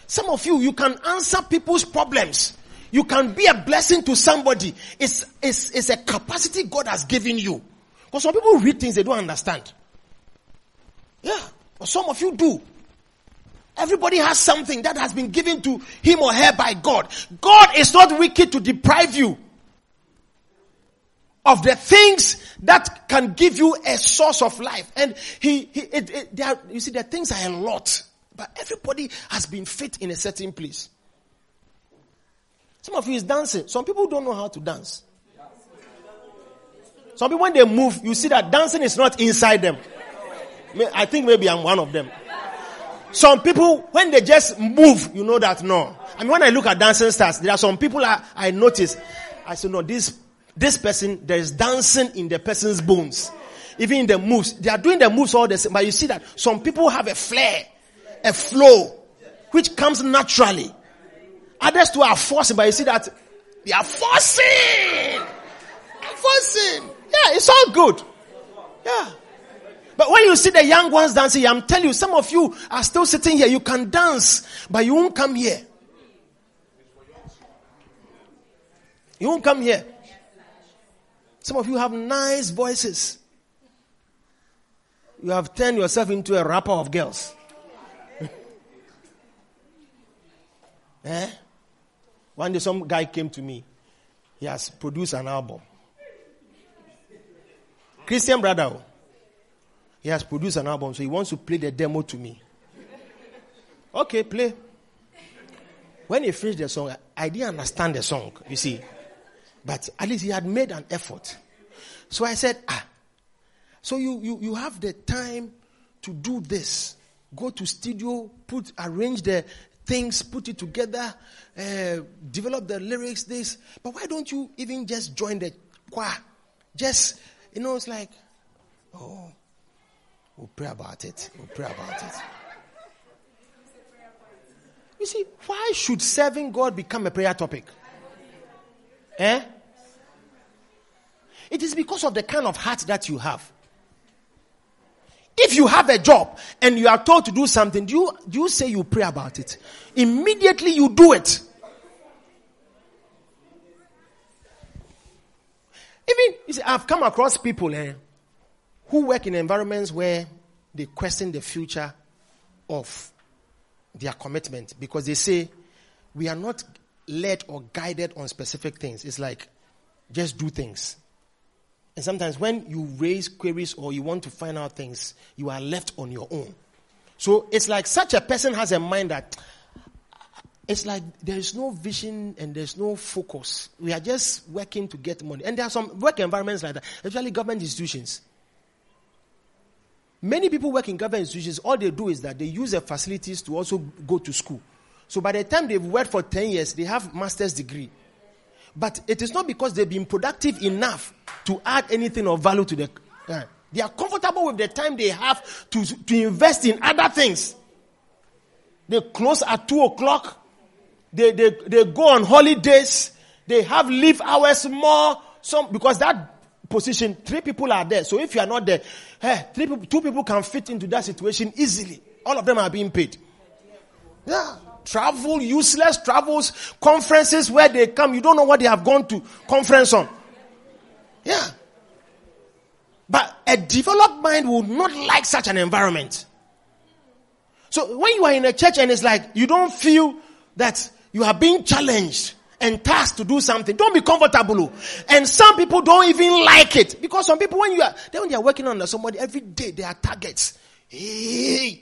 Some of you, you can answer people's problems. You can be a blessing to somebody. It's a capacity God has given you. Because some people read things they don't understand. Yeah. But some of you do. Everybody has something that has been given to him or her by God. God is not wicked to deprive you of the things that can give you a source of life. And you see, the things are a lot. But everybody has been fit in a certain place. Some of you is dancing. Some people don't know how to dance. Some people, when they move, you see that dancing is not inside them. I think maybe I'm one of them. Some people, when they just move, you know that no. I mean, when I look at dancing stars, there are some people I notice. I say, no, this person, there is dancing in the person's bones. Even in the moves. They are doing the moves all the same. But you see that some people have a flair, a flow, which comes naturally. Others too are forcing, but you see that they are forcing. Yeah, it's all good. Yeah. But when you see the young ones dancing, I'm telling you, some of you are still sitting here. You can dance, but you won't come here. You won't come here. Some of you have nice voices. You have turned yourself into a rapper of girls. Eh? One day some guy came to me. He has produced an album. Christian brother. He has produced an album, so he wants to play the demo to me. Okay, play. When he finished the song, I didn't understand the song, you see. But at least he had made an effort. So I said, so you have the time to do this. Go to studio, arrange the things, put it together, develop the lyrics, this. But why don't you even just join the choir? Just, it's like, oh, we'll pray about it. You see, why should serving God become a prayer topic? It is because of the kind of heart that you have. If you have a job and you are told to do something, do you say you pray about it? Immediately you do it. Even, you see, I've come across people who work in environments where they question the future of their commitment because they say, we are not led or guided on specific things. It's like, just do things. And sometimes when you raise queries or you want to find out things, you are left on your own. So it's like such a person has a mind that it's like there is no vision and there's no focus. We are just working to get money. And there are some work environments like that, especially government institutions. Many people work in government institutions. All they do is that they use their facilities to also go to school. So by the time they've worked for 10 years, they have master's degree. But it is not because they've been productive enough to add anything of value to the time. They are comfortable with the time they have to invest in other things. They close at 2:00. They go on holidays. They have leave hours more. Because that position, 3 people are there. So if you are not there, 2 people can fit into that situation easily. All of them are being paid. Yeah. Travel, useless travels, conferences where they come. You don't know what they have gone to conference on. Yeah. But a developed mind would not like such an environment. So when you are in a church and it's like you don't feel that you are being challenged and tasked to do something, don't be comfortable. And some people don't even like it. Because some people, when they are working under somebody, every day they are targets. Hey.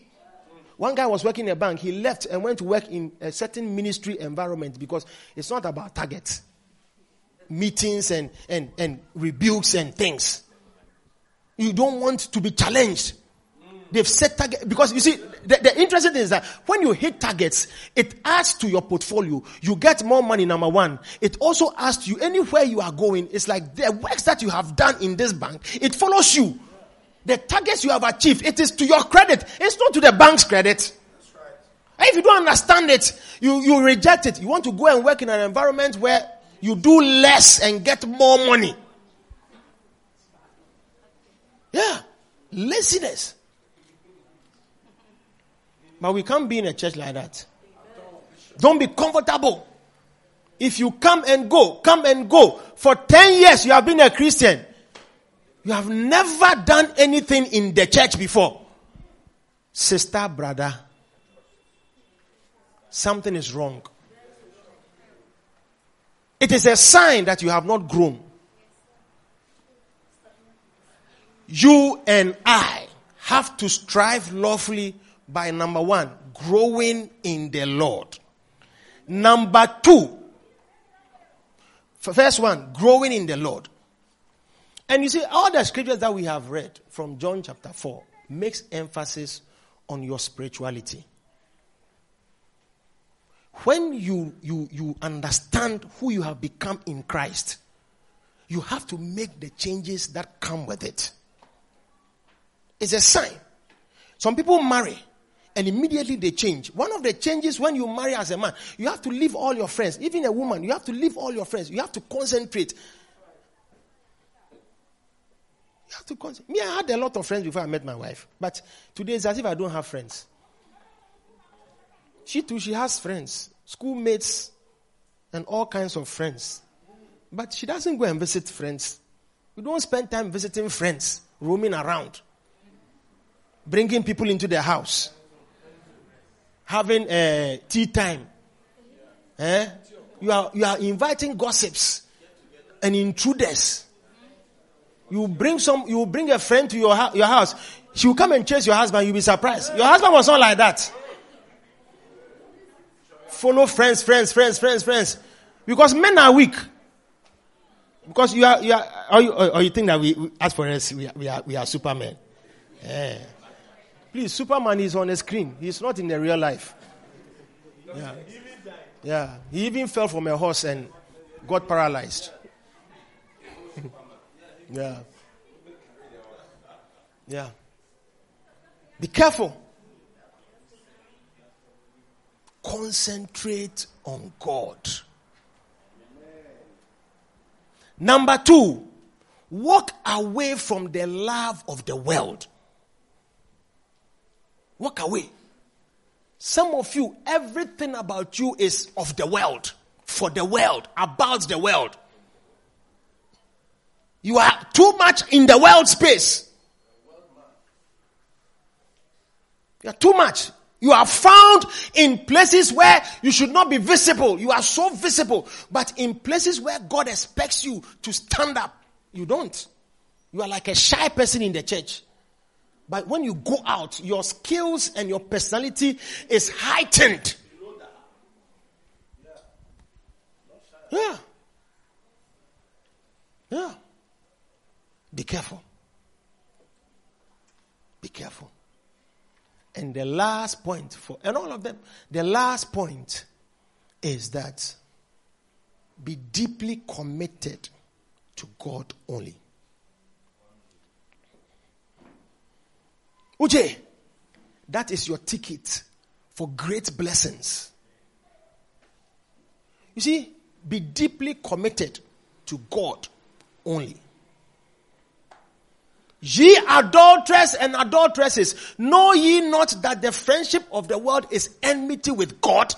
One guy was working in a bank. He left and went to work in a certain ministry environment because it's not about targets, meetings and rebukes and things. You don't want to be challenged. They've set targets. Because you see, the interesting thing is that when you hit targets, it adds to your portfolio. You get more money, number one. It also adds to you anywhere you are going. It's like the works that you have done in this bank, it follows you. The targets you have achieved, it is to your credit. It's not to the bank's credit. That's right. And if you don't understand it, you reject it. You want to go and work in an environment where you do less and get more money. Yeah. Laziness. But we can't be in a church like that. Don't be comfortable. If you come and go. For 10 years you have been a Christian. You have never done anything in the church before. Sister, brother, something is wrong. It is a sign that you have not grown. You and I have to strive lawfully by, number one, growing in the Lord. Number two, first one, growing in the Lord. And you see, all the scriptures that we have read from John chapter 4 makes emphasis on your spirituality. When you understand who you have become in Christ, you have to make the changes that come with it. It's a sign. Some people marry and immediately they change. One of the changes when you marry as a man, you have to leave all your friends. Even a woman, you have to leave all your friends. You have to concentrate. have to consider. Me, I had a lot of friends before I met my wife. But today it's as if I don't have friends. She too, she has friends. Schoolmates and all kinds of friends. But she doesn't go and visit friends. We don't spend time visiting friends, roaming around, bringing people into their house, having tea time. Eh? You are inviting gossips and intruders. You bring a friend to your house. She will come and chase your husband. You'll be surprised. Your husband was not like that. Follow friends. Because men are weak. Because you think that we as for us we are Superman. Yeah. Please, Superman is on a screen. He's not in the real life. Yeah. Yeah. He even fell from a horse and got paralyzed. Yeah. Yeah. Be careful. Concentrate on God. Number 2, walk away from the love of the world. Walk away. Some of you, everything about you is of the world, for the world, about the world. You are too much in the world space. You are too much. You are found in places where you should not be visible. You are so visible. But in places where God expects you to stand up, you don't. You are like a shy person in the church. But when you go out, your skills and your personality is heightened. Yeah. Yeah. Be careful. Be careful. And the last point is that be deeply committed to God only. Uje, that is your ticket for great blessings. You see, be deeply committed to God only. Ye adulterers and adulteresses, know ye not that the friendship of the world is enmity with God?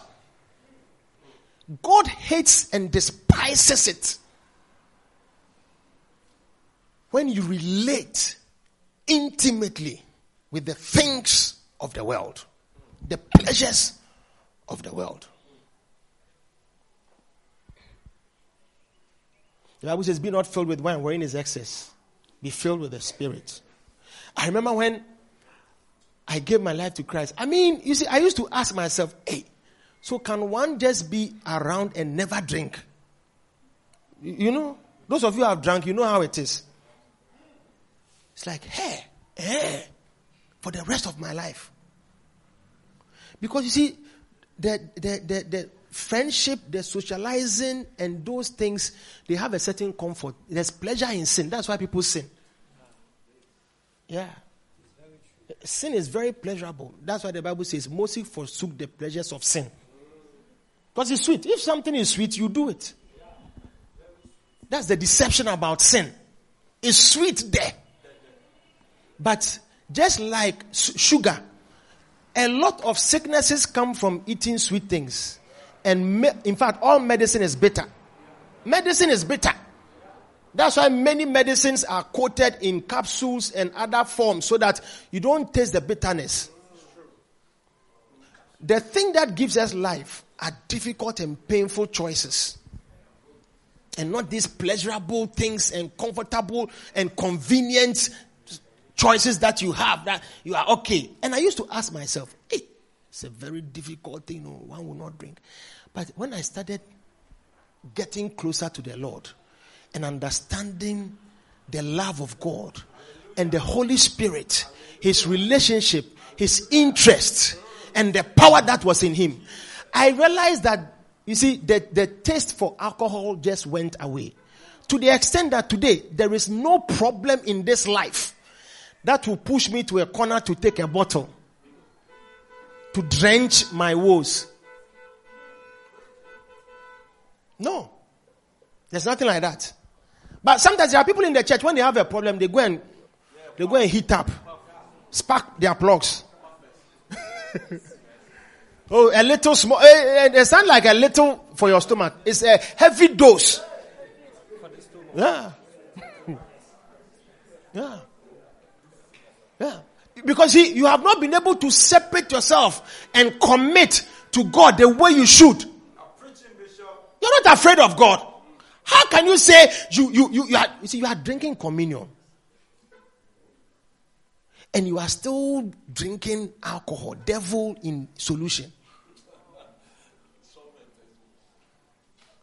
God hates and despises it. When you relate intimately with the things of the world, the pleasures of the world. The Bible says, be not filled with wine wherein is excess. Be filled with the Spirit. I remember when I gave my life to Christ. I mean, you see, I used to ask myself, hey, so can one just be around and never drink? You know, those of you who have drunk, you know how it is. It's like, hey, for the rest of my life. Because you see, the friendship, the socializing, and those things, they have a certain comfort. There's pleasure in sin. That's why people sin. Yeah. Sin is very pleasurable. That's why the Bible says, Moses forsook the pleasures of sin. Because it's sweet. If something is sweet, you do it. That's the deception about sin. It's sweet there. But just like sugar, a lot of sicknesses come from eating sweet things. And in fact, all medicine is bitter. Medicine is bitter. That's why many medicines are coated in capsules and other forms so that you don't taste the bitterness. The thing that gives us life are difficult and painful choices. And not these pleasurable things and comfortable and convenient choices that you have, that you are okay. And I used to ask myself, hey, it's a very difficult thing. You know, one will not drink. But when I started getting closer to the Lord and understanding the love of God and the Holy Spirit, His relationship, His interest, and the power that was in Him, I realized that, you see, the taste for alcohol just went away. To the extent that today, there is no problem in this life that will push me to a corner to take a bottle to drench my woes. No. There's nothing like that. But sometimes there are people in the church, when they have a problem, they go and They go and heat up, spark their plugs. Oh, a little small. It sounds like a little for your stomach. It's a heavy dose. Yeah. Yeah. Yeah. Because you have not been able to separate yourself and commit to God the way you should. You're not afraid of God. How can you say you are drinking communion and you are still drinking alcohol, devil in solution?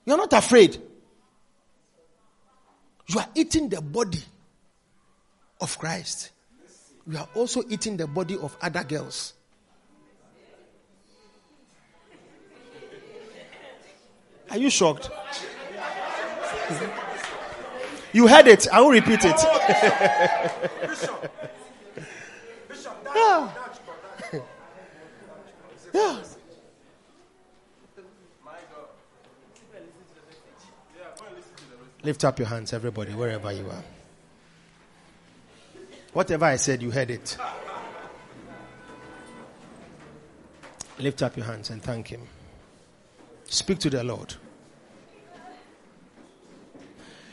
You're not afraid. You are eating the body of Christ. You are also eating the body of other girls. Are you shocked? You heard it. I won't repeat it. Yeah. Yeah. Lift up your hands, everybody, wherever you are. Whatever I said, you heard it. Lift up your hands and thank Him. Speak to the Lord.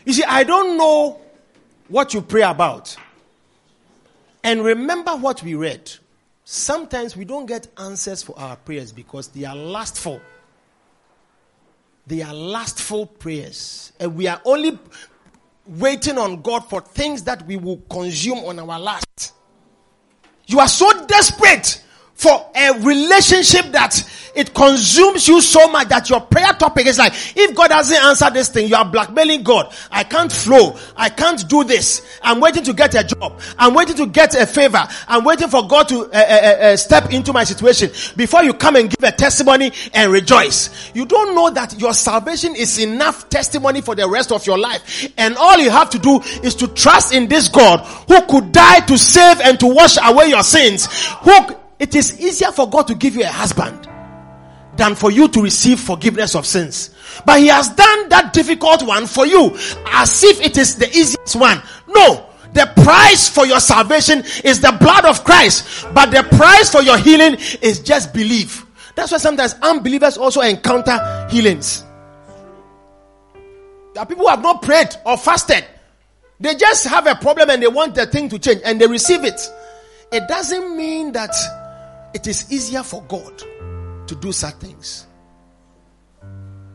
You see, I don't know what you pray about. And remember what we read. Sometimes we don't get answers for our prayers because they are lustful. They are lustful prayers. And we are only waiting on God for things that we will consume on our last. You are so desperate for a relationship that it consumes you so much that your prayer topic is like, if God doesn't answer this thing, you are blackmailing God. I can't flow. I can't do this. I'm waiting to get a job. I'm waiting to get a favor. I'm waiting for God to step into my situation. Before you come and give a testimony and rejoice. You don't know that your salvation is enough testimony for the rest of your life. And all you have to do is to trust in this God who could die to save and to wash away your sins. It is easier for God to give you a husband than for you to receive forgiveness of sins. But He has done that difficult one for you as if it is the easiest one. No. The price for your salvation is the blood of Christ. But the price for your healing is just belief. That's why sometimes unbelievers also encounter healings. There are people who have not prayed or fasted. They just have a problem and they want the thing to change and they receive it. It doesn't mean that it is easier for God to do such things.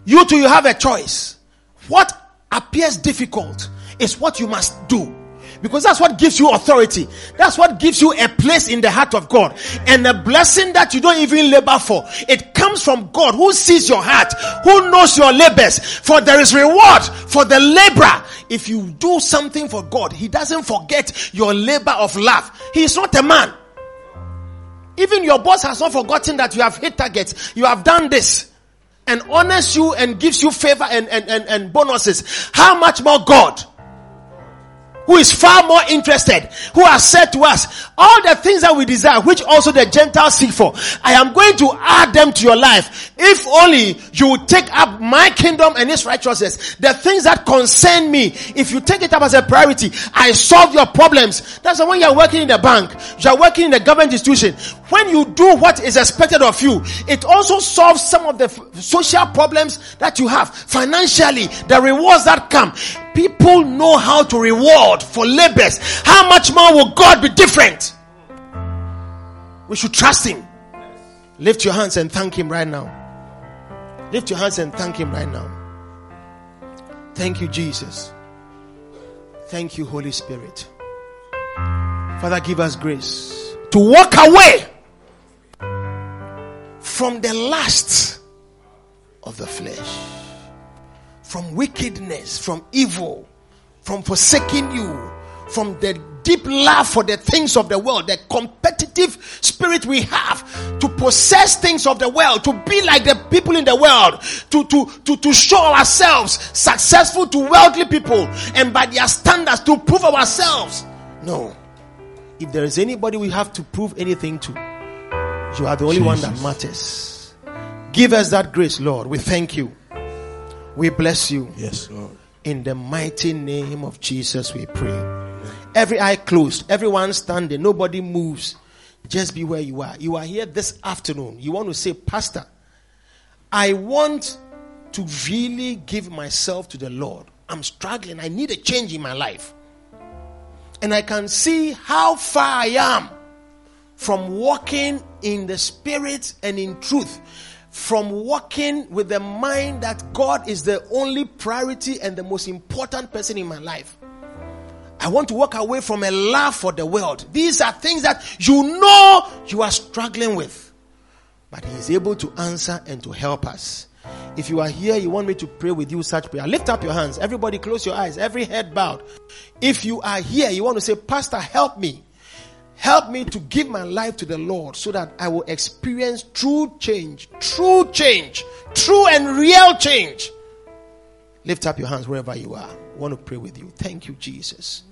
You too, you have a choice. What appears difficult is what you must do. Because that's what gives you authority. That's what gives you a place in the heart of God. And a blessing that you don't even labor for. It comes from God who sees your heart, who knows your labors. For there is reward for the laborer. If you do something for God, He doesn't forget your labor of love. He is not a man. Even your boss has not forgotten that you have hit targets. You have done this. And honors you and gives you favor and bonuses. How much more God? Who is far more interested, who has said to us, all the things that we desire, which also the Gentiles seek for, I am going to add them to your life. If only you would take up my kingdom and its righteousness, the things that concern me, if you take it up as a priority, I solve your problems. That's why when you are working in the bank, you are working in the government institution, when you do what is expected of you, it also solves some of the social problems that you have. Financially, the rewards that come. People know how to reward for labors. How much more will God be different? We should trust Him. Yes. Lift your hands and thank Him right now. Lift your hands and thank Him right now. Thank you, Jesus. Thank you, Holy Spirit. Father, give us grace to walk away from the lust of the flesh. From wickedness, from evil, from forsaking you, from the deep love for the things of the world, the competitive spirit we have to possess things of the world, to be like the people in the world, to show ourselves successful to worldly people and by their standards to prove ourselves. No. If there is anybody we have to prove anything to, you are the only one that matters. Give us that grace, Lord. We thank you. We bless you. Yes, Lord. In the mighty name of Jesus we pray. Amen. Every eye closed. Everyone standing. Nobody moves. Just be where you are. You are here this afternoon. You want to say, Pastor, I want to really give myself to the Lord. I'm struggling. I need a change in my life. And I can see how far I am from walking in the Spirit and in truth. From walking with the mind that God is the only priority and the most important person in my life. I want to walk away from a love for the world. These are things that you know you are struggling with. But He is able to answer and to help us. If you are here, you want me to pray with you such prayer. Lift up your hands. Everybody close your eyes. Every head bowed. If you are here, you want to say, Pastor, help me. Help me to give my life to the Lord so that I will experience true and real change. Lift up your hands wherever you are. I want to pray with you. Thank you, Jesus.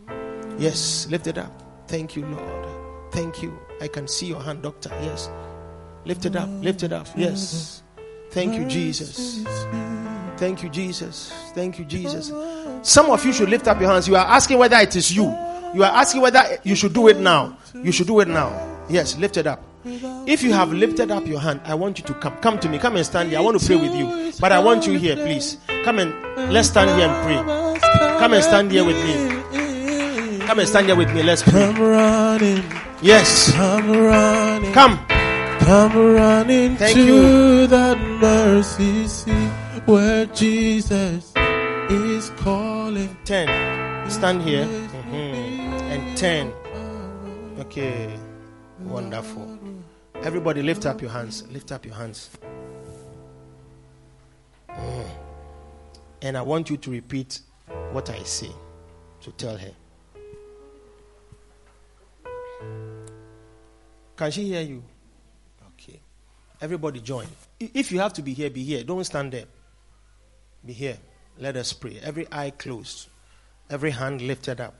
Yes, lift it up. Thank you, Lord. Thank you. I can see your hand, Doctor. Yes. Lift it up. Lift it up. Yes. Thank you, Jesus. Thank you, Jesus. Thank you, Jesus. Some of you should lift up your hands. You are asking whether it is you. You are asking whether you should do it now. You should do it now. Yes, lift it up. If you have lifted up your hand, I want you to come. Come to me. Come and stand here. I want to pray with you. But I want you here, please. Come and let's stand here and pray. Come and stand here with me. Come and stand here with me. Let's pray. Yes. Come. Come running to that mercy seat where Jesus is calling. 10. Stand here. And 10. Okay. Wonderful. Everybody lift up your hands. Lift up your hands. And I want you to repeat what I say. So tell her. Can she hear you? Okay. Everybody join. If you have to be here, be here. Don't stand there. Be here. Let us pray. Every eye closed. Every hand lifted up.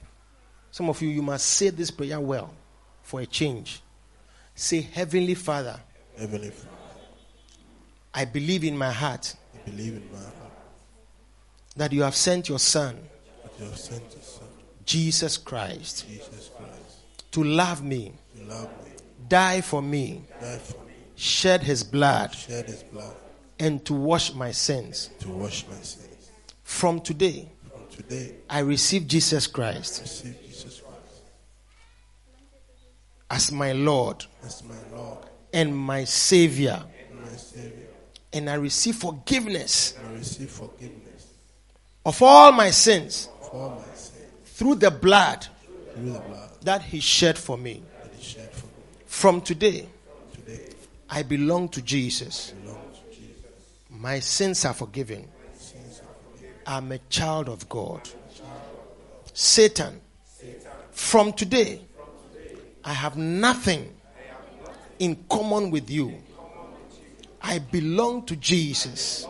Some of you, you must say this prayer well for a change. Say, Heavenly Father. Heavenly Father. I believe in my heart. I believe in my heart. That you have sent your Son, Jesus Christ, to love me, die for me, shed His blood, and to wash my sins. From today, I receive Jesus Christ as my Lord and my Savior, and I receive forgiveness. Of all my sins, through the blood that He shed for me. From today, I belong to Jesus. My sins are forgiven. I'm a child of God. Satan, from today, I have nothing in common with you. I belong to Jesus.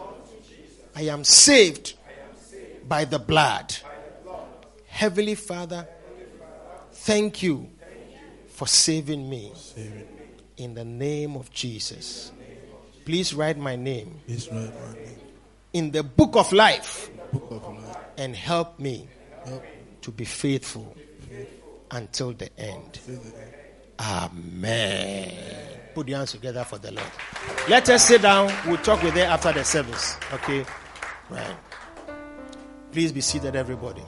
I am saved by the blood. Heavenly Father, thank you for saving me. In the name of Jesus. Please write my name in the book of life and help me to be faithful until the end. Amen. Put your hands together for the Lord. Let us sit down. We'll talk with her after the service. Okay? Right. Please be seated, everybody.